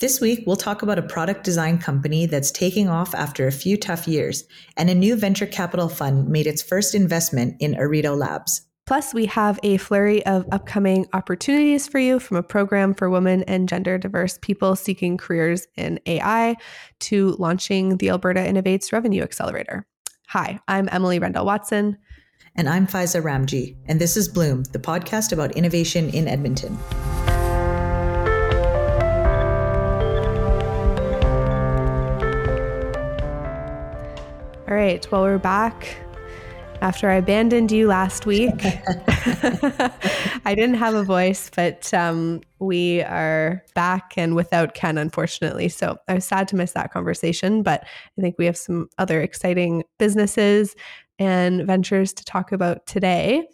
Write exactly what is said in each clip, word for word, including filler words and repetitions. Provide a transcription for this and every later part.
This week, we'll talk about a product design company that's taking off after a few tough years, and a new venture capital fund made its first investment in Areto Labs. Plus, we have a flurry of upcoming opportunities for you, from a program for women and gender diverse people seeking careers in A I to launching the Alberta Innovates Revenue Accelerator. Hi, I'm Emily Rendell Watson. And I'm Faiza Ramji. And this is Bloom, the podcast about innovation in Edmonton. All right, well, we're back after I abandoned you last week. I didn't have a voice, but um, we are back and without Ken, unfortunately. So I was sad to miss that conversation, but I think we have some other exciting businesses and ventures to talk about today.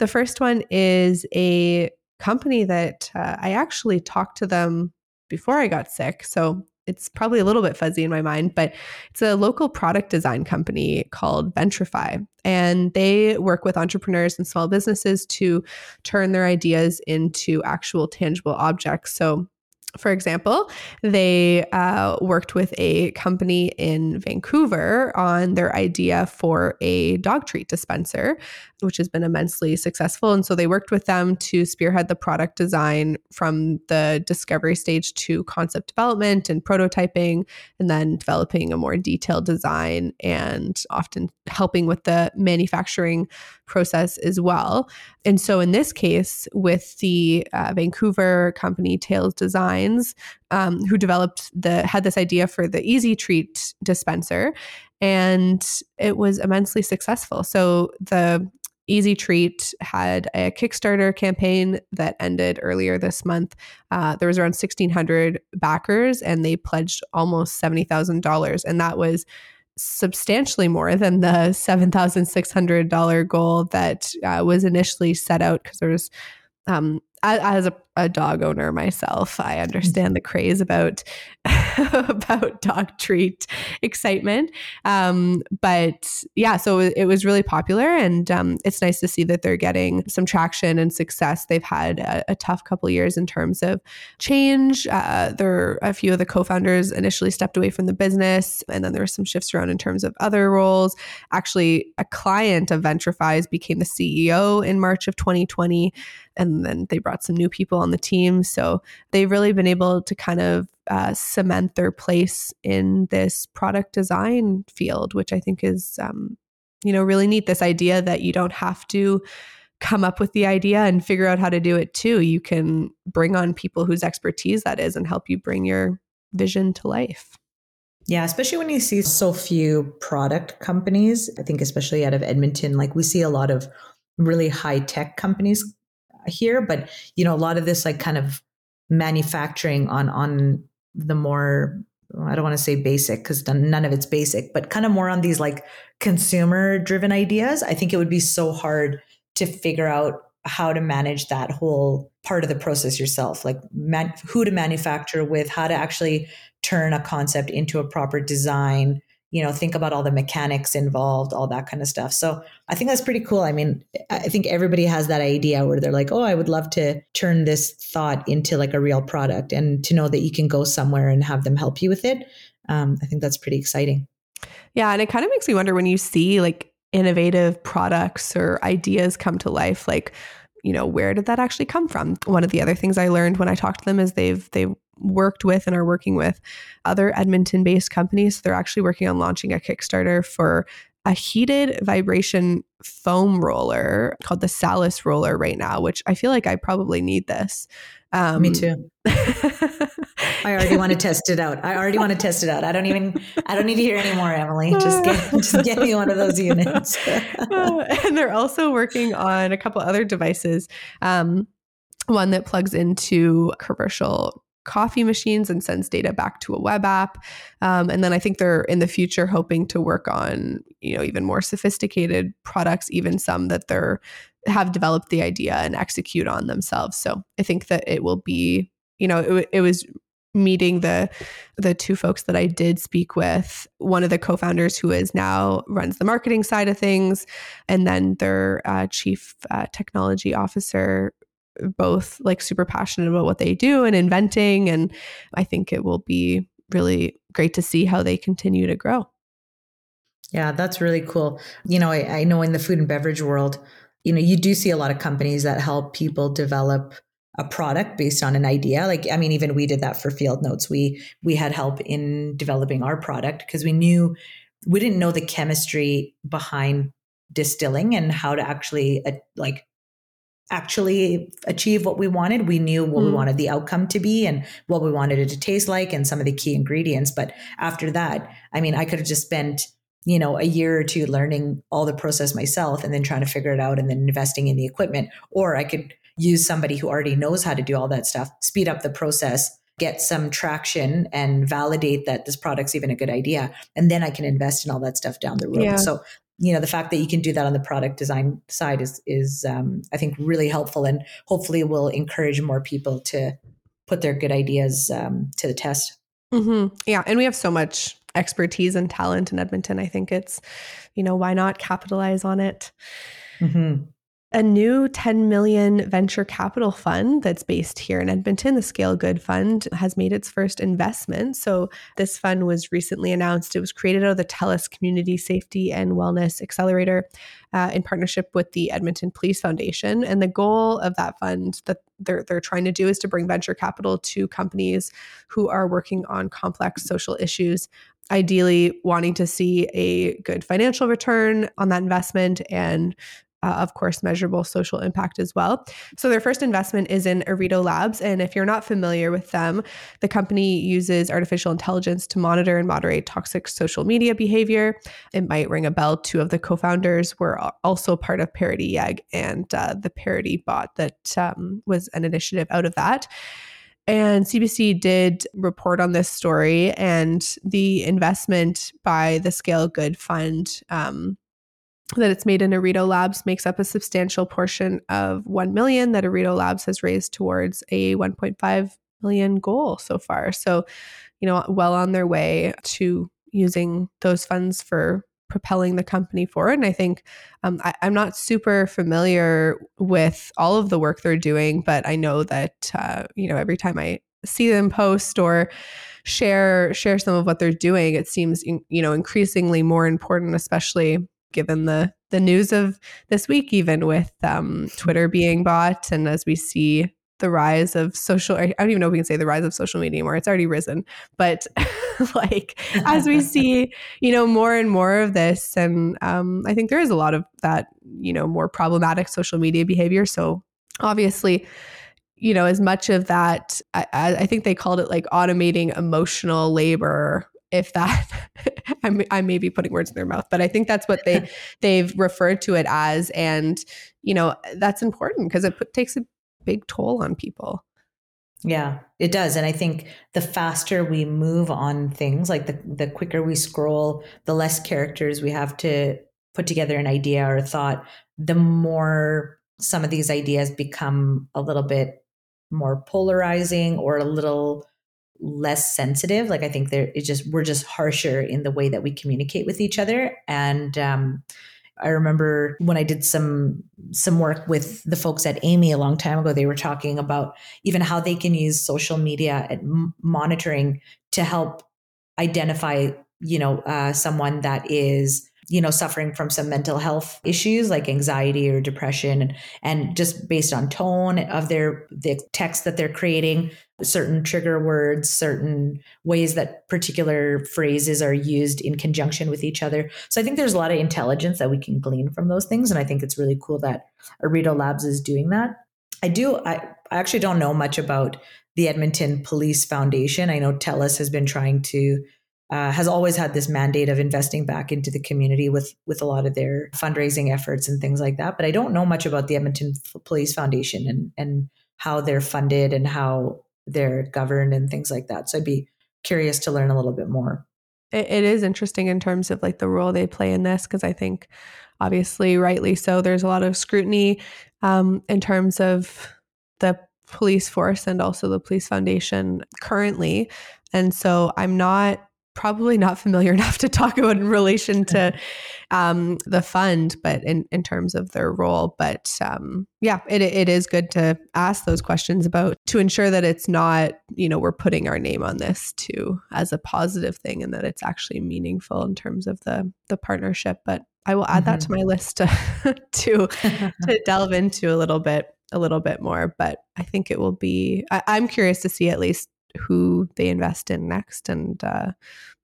The first one is a company that uh, I actually talked to them before I got sick, so it's probably a little bit fuzzy in my mind, but it's a local product design company called Ventrify, and they work with entrepreneurs and small businesses to turn their ideas into actual tangible objects. So, for example, they uh, worked with a company in Vancouver on their idea for a dog treat dispenser, which has been immensely successful. And so they worked with them to spearhead the product design from the discovery stage to concept development and prototyping, and then developing a more detailed design and often helping with the manufacturing process as well. And so in this case, with the uh, Vancouver company Tails Designs, um, who developed the had this idea for the E Z Treat dispenser, and it was immensely successful. So the E Z Treat had a Kickstarter campaign that ended earlier this month. Uh, there was around sixteen hundred backers, and they pledged almost seventy thousand dollars. And that was substantially more than the seven thousand six hundred dollars goal that uh, was initially set out, because there was, um, as a, a dog owner myself, I understand the craze about about dog treat excitement. Um, but yeah, so it was really popular, and um, it's nice to see that they're getting some traction and success. They've had a, a tough couple of years in terms of change. Uh, there, a few of the co-founders initially stepped away from the business, and then there were some shifts around in terms of other roles. Actually, a client of Ventrify's became the C E O in March of twenty twenty, and then they brought some new people on the team. So they've really been able to kind of uh, cement their place in this product design field, which I think is, um, you know, really neat. This idea that you don't have to come up with the idea and figure out how to do it too. You can bring on people whose expertise that is and help you bring your vision to life. Yeah, especially when you see so few product companies. I think especially out of Edmonton, like we see a lot of really high tech companies here, but you know, a lot of this like kind of manufacturing on on the more, I don't want to say basic because none of it's basic, but kind of more on these like consumer driven ideas. I think it would be so hard to figure out how to manage that whole part of the process yourself, like man, who to manufacture with, how to actually turn a concept into a proper design, you know, think about all the mechanics involved, all that kind of stuff. So I think that's pretty cool. I mean, I think everybody has that idea where they're like, oh, I would love to turn this thought into like a real product, and to know that you can go somewhere and have them help you with it. Um, I think that's pretty exciting. Yeah. And it kind of makes me wonder when you see like innovative products or ideas come to life, like, you know, where did that actually come from? One of the other things I learned when I talked to them is they've, they've, worked with and are working with other Edmonton-based companies. So they're actually working on launching a Kickstarter for a heated vibration foam roller called the Salus Roller right now, which I feel like I probably need this. Um, Me too. I already want to test it out. I already want to test it out. I don't even, I don't need to hear any more, Emily. Just get, just get me one of those units. And they're also working on a couple other devices. Um, one that plugs into commercial coffee machines and sends data back to a web app. Um, and then I think they're in the future hoping to work on, you know, even more sophisticated products, even some that they're have developed the idea and execute on themselves. So I think that it will be, you know, it, it was meeting the the two folks that I did speak with, one of the co-founders who is now runs the marketing side of things, and then their uh, chief uh, technology officer both like super passionate about what they do and inventing. And I think it will be really great to see how they continue to grow. Yeah, that's really cool. You know, I, I know in the food and beverage world, you know, you do see a lot of companies that help people develop a product based on an idea. Like, I mean, even we did that for Field Notes. We, we had help in developing our product because we knew, we didn't know the chemistry behind distilling and how to actually uh, like actually achieve what we wanted. We knew what mm. we wanted the outcome to be and what we wanted it to taste like and some of the key ingredients. But after that, I mean, I could have just spent, you know, a year or two learning all the process myself and then trying to figure it out and then investing in the equipment. Or I could use somebody who already knows how to do all that stuff, speed up the process, get some traction and validate that this product's even a good idea. And then I can invest in all that stuff down the road. Yeah. So, you know, the fact that you can do that on the product design side is, is um, I think, really helpful and hopefully will encourage more people to put their good ideas um, to the test. Mm-hmm. Yeah. And we have so much expertise and talent in Edmonton. I think it's, you know, why not capitalize on it? Mm-hmm. A new ten million venture capital fund that's based here in Edmonton, the Scale Good Fund, has made its first investment. So this fund was recently announced. It was created out of the TELUS Community Safety and Wellness Accelerator uh, in partnership with the Edmonton Police Foundation. And the goal of that fund that they're, they're trying to do is to bring venture capital to companies who are working on complex social issues, ideally wanting to see a good financial return on that investment and Uh, of course, measurable social impact as well. So their first investment is in Areto Labs. And if you're not familiar with them, the company uses artificial intelligence to monitor and moderate toxic social media behavior. It might ring a bell. Two of the co-founders were also part of Parity Y E G and uh, the Parity bot that um, was an initiative out of that. And C B C did report on this story, and the investment by the Scale Good Fund um that it's made in Areto Labs makes up a substantial portion of one million dollars that Areto Labs has raised towards a one point five million dollars goal so far. So, you know, well on their way to using those funds for propelling the company forward. And I think um, I, I'm not super familiar with all of the work they're doing, but I know that, uh, you know, every time I see them post or share, share some of what they're doing, it seems, you know, increasingly more important, especially given the the news of this week, even with um, Twitter being bought. And as we see the rise of social, I don't even know if we can say the rise of social media anymore. It's already risen. But like, as we see, you know, more and more of this, and um, I think there is a lot of that, you know, more problematic social media behavior. So obviously, you know, as much of that, I, I think they called it like automating emotional labor. If that, I'm, I may be putting words in their mouth, but I think that's what they, they've referred to it as. And, you know, that's important because it put, takes a big toll on people. Yeah, it does. And I think the faster we move on things, like the, the quicker we scroll, the less characters we have to put together an idea or a thought, the more some of these ideas become a little bit more polarizing or a little less sensitive. Like I think there, it just, we're just harsher in the way that we communicate with each other. And um, I remember when I did some some work with the folks at Amii a long time ago, they were talking about even how they can use social media and monitoring to help identify, you know, uh, someone that is, you know, suffering from some mental health issues like anxiety or depression, and, and just based on tone of their, the text that they're creating, certain trigger words, certain ways that particular phrases are used in conjunction with each other. So I think there's a lot of intelligence that we can glean from those things. And I think it's really cool that Areto Labs is doing that. I do, I, I actually don't know much about the Edmonton Police Foundation. I know TELUS has been trying to Uh, has always had this mandate of investing back into the community with with a lot of their fundraising efforts and things like that. But I don't know much about the Edmonton Police Foundation and and how they're funded and how they're governed and things like that. So I'd be curious to learn a little bit more. It, it is interesting in terms of like the role they play in this, because I think obviously rightly so, there's a lot of scrutiny um, in terms of the police force and also the police foundation currently. And so I'm not probably not familiar enough to talk about in relation to um, the fund, but in, in terms of their role. But um, yeah, it it is good to ask those questions about, to ensure that it's not, you know, we're putting our name on this too as a positive thing, and that it's actually meaningful in terms of the the partnership. But I will add mm-hmm. that to my list to to, to delve into a little bit a little bit more. But I think it will be, I, I'm curious to see at least who they invest in next, and uh,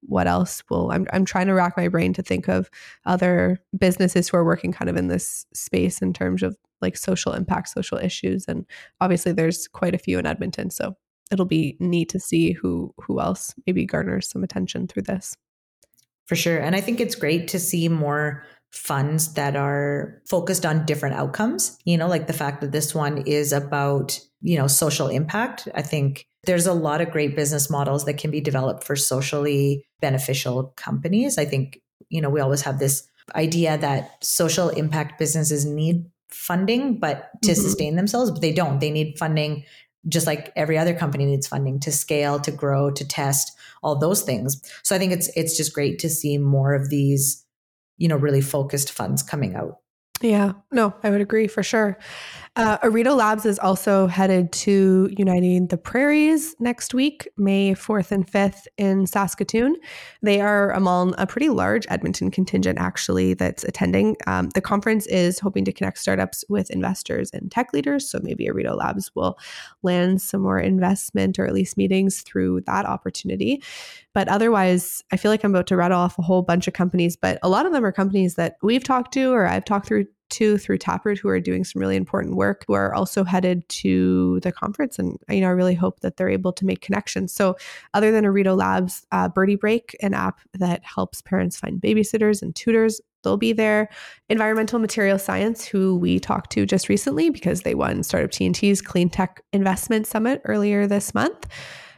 what else will, I'm I'm trying to rack my brain to think of other businesses who are working kind of in this space in terms of like social impact, social issues. And obviously there's quite a few in Edmonton. So it'll be neat to see who, who else maybe garners some attention through this. For sure. And I think it's great to see more funds that are focused on different outcomes, you know, like the fact that this one is about, you know, social impact. I think there's a lot of great business models that can be developed for socially beneficial companies. I think, you know, we always have this idea that social impact businesses need funding, but to mm-hmm. sustain themselves, but they don't. They need funding just like every other company needs funding to scale, to grow, to test, all those things. So I think it's it's just great to see more of these, you know, really focused funds coming out. Yeah, no, I would agree for sure. Uh, Areto Labs is also headed to Uniting the Prairies next week, May fourth and fifth in Saskatoon. They are among a pretty large Edmonton contingent, actually, that's attending. Um, the conference is hoping to connect startups with investors and tech leaders. So maybe Areto Labs will land some more investment, or at least meetings through that opportunity. But otherwise, I feel like I'm about to rattle off a whole bunch of companies, but a lot of them are companies that we've talked to, or I've talked through Two through Taproot, who are doing some really important work, who are also headed to the conference. And, you know, I really hope that they're able to make connections. So other than Areto Labs, uh, Birdie Break, an app that helps parents find babysitters and tutors, they'll be there. Environmental Material Science, who we talked to just recently because they won Startup T N T's Clean Tech Investment Summit earlier this month.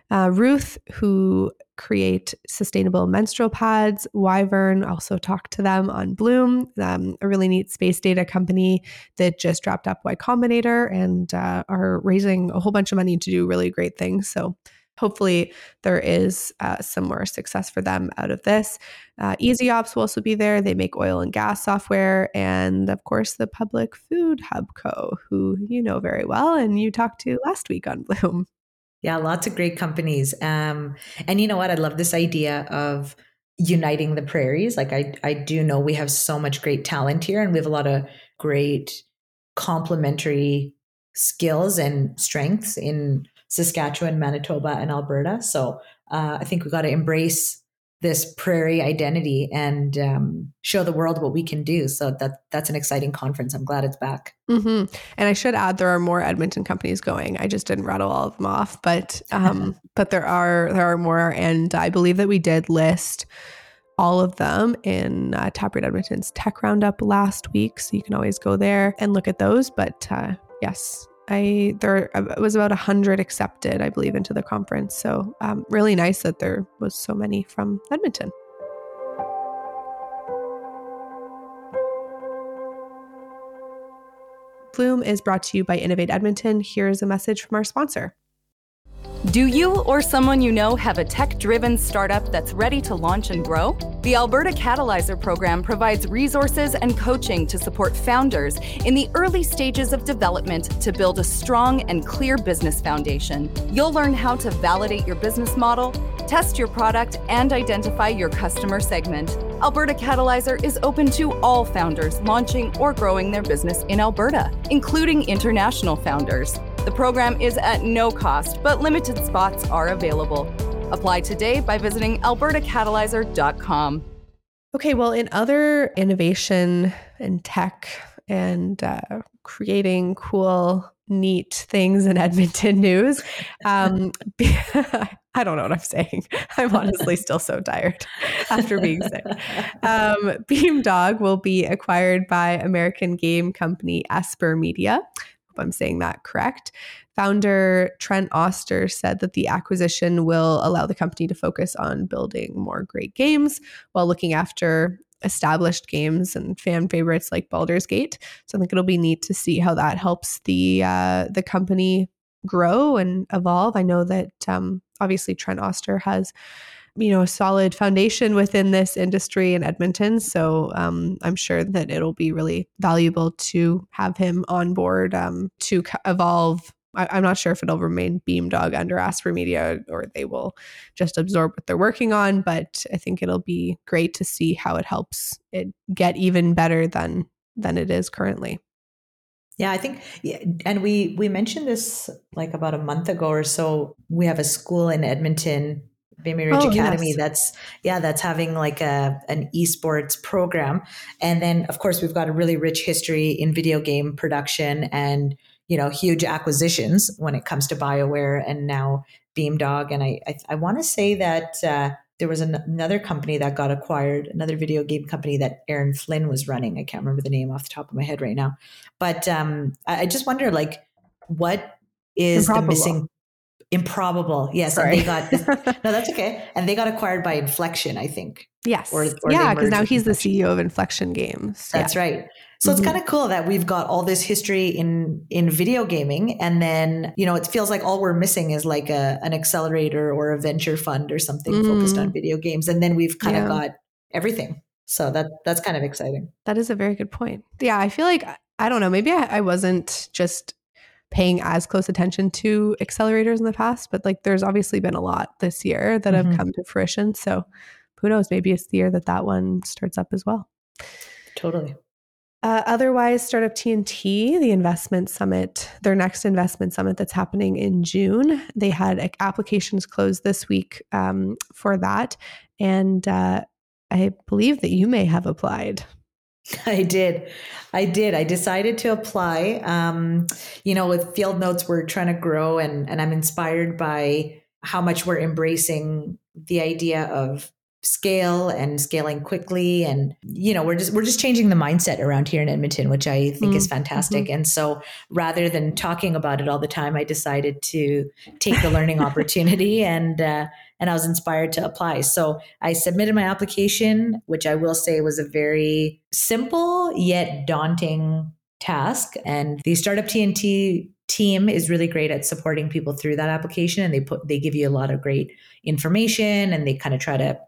Uh, Ruth, who create sustainable menstrual pads, Wyvern, also talked to them on Bloom, um, a really neat space data company that just dropped up Y Combinator and uh, are raising a whole bunch of money to do really great things. So hopefully there is uh, some more success for them out of this. Uh, E Z Ops will also be there. They make oil and gas software. And of course, the Public Food Hub Co, who you know very well and you talked to last week on Bloom. Yeah, lots of great companies. Um, and you know what? I love this idea of uniting the prairies. Like I, I do know we have so much great talent here, and we have a lot of great complementary skills and strengths in Saskatchewan, Manitoba, and Alberta. So uh, I think we got to embrace this prairie identity and um, show the world what we can do. So that that's an exciting conference. I'm glad it's back. Mm-hmm. And I should add, there are more Edmonton companies going. I just didn't rattle all of them off, but um, but there are there are more, and I believe that we did list all of them in uh, Taproot Edmonton's Tech Roundup last week. So you can always go there and look at those. But uh, yes. I there was about one hundred accepted, I believe, into the conference. So um, really nice that there was so many from Edmonton. Bloom is brought to you by Innovate Edmonton. Here's a message from our sponsor. Do you or someone you know have a tech-driven startup that's ready to launch and grow? The Alberta Catalyzer program provides resources and coaching to support founders in the early stages of development to build a strong and clear business foundation. You'll learn how to validate your business model, test your product, and identify your customer segment. Alberta Catalyzer is open to all founders launching or growing their business in Alberta, including international founders. The program is at no cost, but limited spots are available. Apply today by visiting alberta catalyzer dot com. Okay, well, in other innovation and tech and uh, creating cool, neat things in Edmonton news, um, I don't know what I'm saying. I'm honestly still so tired after being sick. Um, Beamdog will be acquired by American game company Aspyr Media. I'm saying that correct. Founder Trent Oster said that the acquisition will allow the company to focus on building more great games while looking after established games and fan favorites like Baldur's Gate. So I think it'll be neat to see how that helps the uh, the company grow and evolve. I know that um, obviously Trent Oster has, you know, a solid foundation within this industry in Edmonton. So um, I'm sure that it'll be really valuable to have him on board um, to evolve. I, I'm not sure if it'll remain Beamdog under Aspyr Media or they will just absorb what they're working on, but I think it'll be great to see how it helps it get even better than than it is currently. Yeah, I think, and we we mentioned this like about a month ago or so. We have a school in Edmonton, Vimy Ridge oh, Academy. Yes. That's yeah, that's having like a an esports program, and then of course we've got a really rich history in video game production, and you know huge acquisitions when it comes to BioWare and now Beamdog, and I I, I want to say that uh, there was an, another company that got acquired, another video game company that Aaron Flynn was running. I can't remember the name off the top of my head right now. But um, I, I just wonder, like, what is Improbable. the missing... Improbable. Yes. Sorry. And they got... no, that's okay. And they got acquired by Inflection, I think. Yes. Or, or yeah, because now he's Inflection. the C E O of Inflection Games. That's yeah. right. So mm-hmm. it's kind of cool that we've got all this history in in video gaming, and then, you know, it feels like all we're missing is like a an accelerator or a venture fund or something mm-hmm. focused on video games. And then we've kind yeah. of got everything. So that that's kind of exciting. That is a very good point. Yeah, I feel like, I don't know, maybe I, I wasn't just paying as close attention to accelerators in the past, but like there's obviously been a lot this year that mm-hmm. have come to fruition. So who knows, maybe it's the year that that one starts up as well. Totally. Uh, otherwise, Startup T N T, the investment summit, their next investment summit that's happening in June. They had applications closed this week um, for that. And uh, I believe that you may have applied. I did. I did. I decided to apply. Um, you know, with Field Notes, we're trying to grow, and, and I'm inspired by how much we're embracing the idea of scale and scaling quickly. And, you know, we're just, we're just changing the mindset around here in Edmonton, which I think mm. is fantastic. Mm-hmm. And so rather than talking about it all the time, I decided to take the learning opportunity, and, uh, and I was inspired to apply. So I submitted my application, which I will say was a very simple yet daunting task. And the Startup T N T team is really great at supporting people through that application. And they put, they give you a lot of great information, and they kind of try to,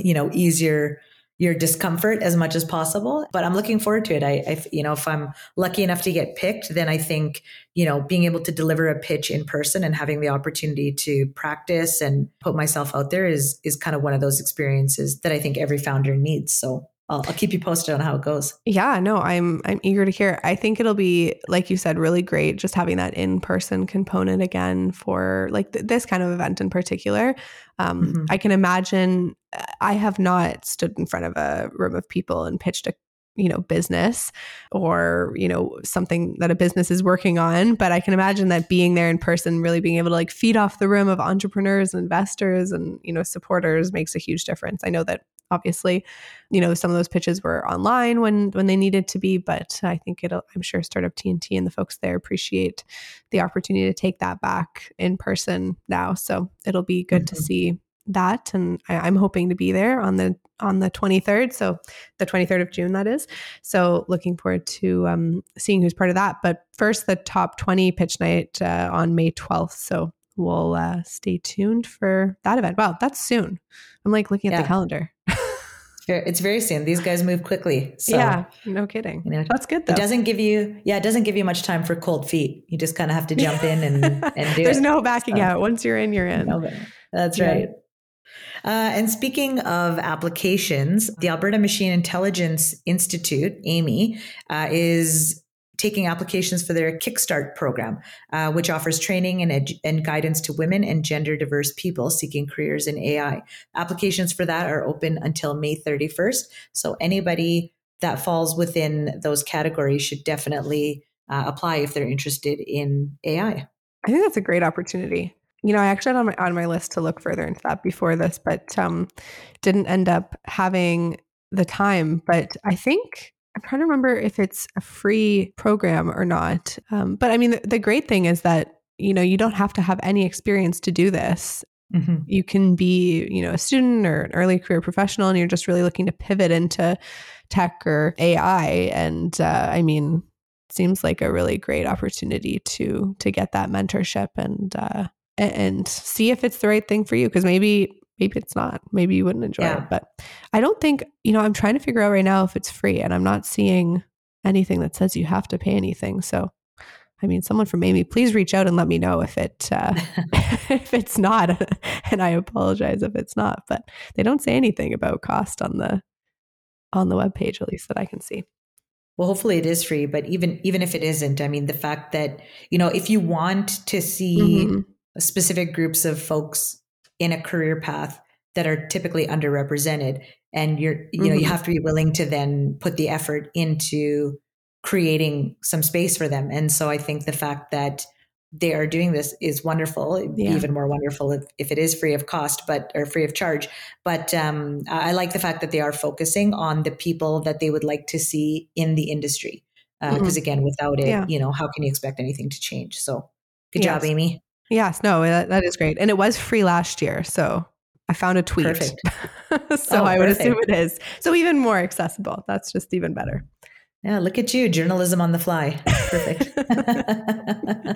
you know, ease your, your discomfort as much as possible. But I'm looking forward to it. I, I, you know, if I'm lucky enough to get picked, then I think, you know, being able to deliver a pitch in person and having the opportunity to practice and put myself out there is, is kind of one of those experiences that I think every founder needs. So I'll, I'll keep you posted on how it goes. Yeah, no, I'm, I'm eager to hear. I think it'll be, like you said, really great just having that in-person component again for like th- this kind of event in particular. Um, mm-hmm. I can imagine, I have not stood in front of a room of people and pitched a, you know, business or, you know, something that a business is working on. But I can imagine that being there in person, really being able to like feed off the room of entrepreneurs, investors, and, you know, supporters makes a huge difference. I know that obviously, you know, some of those pitches were online when, when they needed to be, but I think it'll, I'm sure Startup T N T and the folks there appreciate the opportunity to take that back in person now. So it'll be good mm-hmm. to see that. And I, I'm hoping to be there on the, on the twenty-third. So the twenty-third of June, that is. So looking forward to um, seeing who's part of that. But first, the top twenty pitch night uh, on May twelfth. So we'll uh, stay tuned for that event. Wow, that's soon. I'm like looking at yeah. the calendar. It's very soon. These guys move quickly. So, yeah, no kidding. You know, that's good though. It doesn't give you, yeah, it doesn't give you much time for cold feet. You just kind of have to jump in and, and do There's it. There's no backing so, out. Once you're in, you're in. No, that's yeah. right. Uh, and speaking of applications, the Alberta Machine Intelligence Institute, Amii, uh, is taking applications for their Kickstart program, uh, which offers training and, edu- and guidance to women and gender diverse people seeking careers in A I. Applications for that are open until May thirty-first. So anybody that falls within those categories should definitely uh, apply if they're interested in A I. I think that's a great opportunity. You know, I actually had on my, on my list to look further into that before this, but um, didn't end up having the time. But I think... I'm trying to remember if it's a free program or not. Um, but I mean, the, the great thing is that, you know, you don't have to have any experience to do this. Mm-hmm. You can be, you know, a student or an early career professional, and you're just really looking to pivot into tech or A I. And uh, I mean, seems like a really great opportunity to to get that mentorship and uh, and see if it's the right thing for you. Because maybe maybe it's not. Maybe you wouldn't enjoy yeah. it. But I don't think, you know, I'm trying to figure out right now if it's free, and I'm not seeing anything that says you have to pay anything. So, I mean, someone from Amii, please reach out and let me know if it uh, if it's not. And I apologize if it's not. But they don't say anything about cost on the on the webpage, at least that I can see. Well, hopefully it is free, but even even if it isn't, I mean, the fact that, you know, if you want to see mm-hmm. specific groups of folks in a career path that are typically underrepresented, and you're, you mm-hmm. know, you have to be willing to then put the effort into creating some space for them. And so I think the fact that they are doing this is wonderful. It'd be yeah. even more wonderful if, if it is free of cost, but or free of charge. But um, I like the fact that they are focusing on the people that they would like to see in the industry. Because uh, mm-hmm. again, without it, yeah. you know, how can you expect anything to change? So good yes. job, Amii. Yes, no, that, that is great. And it was free last year. So I found a tweet. Perfect. so oh, I would perfect. assume it is. So even more accessible. That's just even better. Yeah, look at you. Journalism on the fly. Perfect. uh,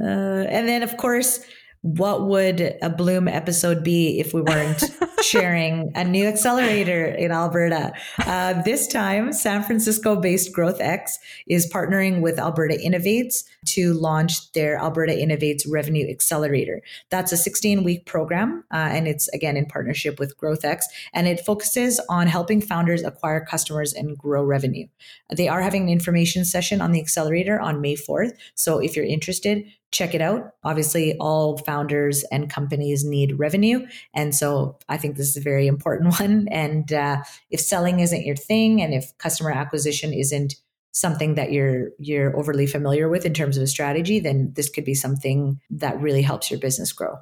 and then, of course, what would a Bloom episode be if we weren't sharing a new accelerator in Alberta? Uh, this time, San Francisco-based GrowthX is partnering with Alberta Innovates to launch their Alberta Innovates Revenue Accelerator. That's a sixteen-week program, uh, and it's, again, in partnership with GrowthX, and it focuses on helping founders acquire customers and grow revenue. They are having an information session on the accelerator on May fourth, so if you're interested, check it out. Obviously, all founders and companies need revenue, and so I think this is a very important one, and uh, if selling isn't your thing, and if customer acquisition isn't something that you're you're overly familiar with in terms of a strategy, then this could be something that really helps your business grow.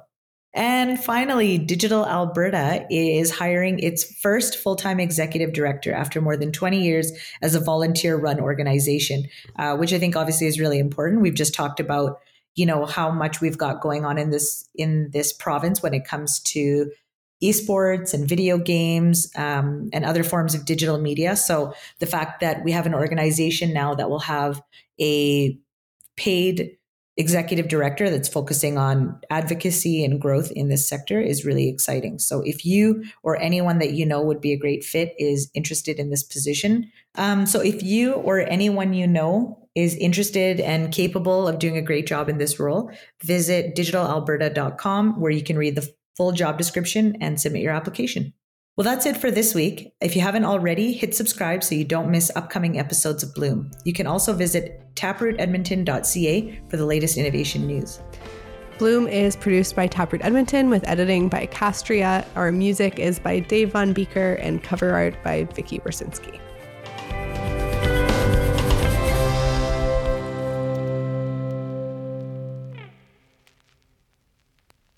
And finally, Digital Alberta is hiring its first full-time executive director after more than twenty years as a volunteer-run organization, uh, which I think obviously is really important. We've just talked about, you know, how much we've got going on in this in this province when it comes to esports and video games um, and other forms of digital media. So the fact that we have an organization now that will have a paid executive director that's focusing on advocacy and growth in this sector is really exciting. So if you or anyone that you know would be a great fit is interested in this position. Um, so if you or anyone you know is interested and capable of doing a great job in this role, visit digital alberta dot com where you can read the full job description and submit your application. Well, that's it for this week. If you haven't already, hit subscribe so you don't miss upcoming episodes of Bloom. You can also visit taproot edmonton dot c a for the latest innovation news. Bloom is produced by Taproot Edmonton with editing by Castria. Our music is by Dave Von Beeker and cover art by Vicky Wersinski.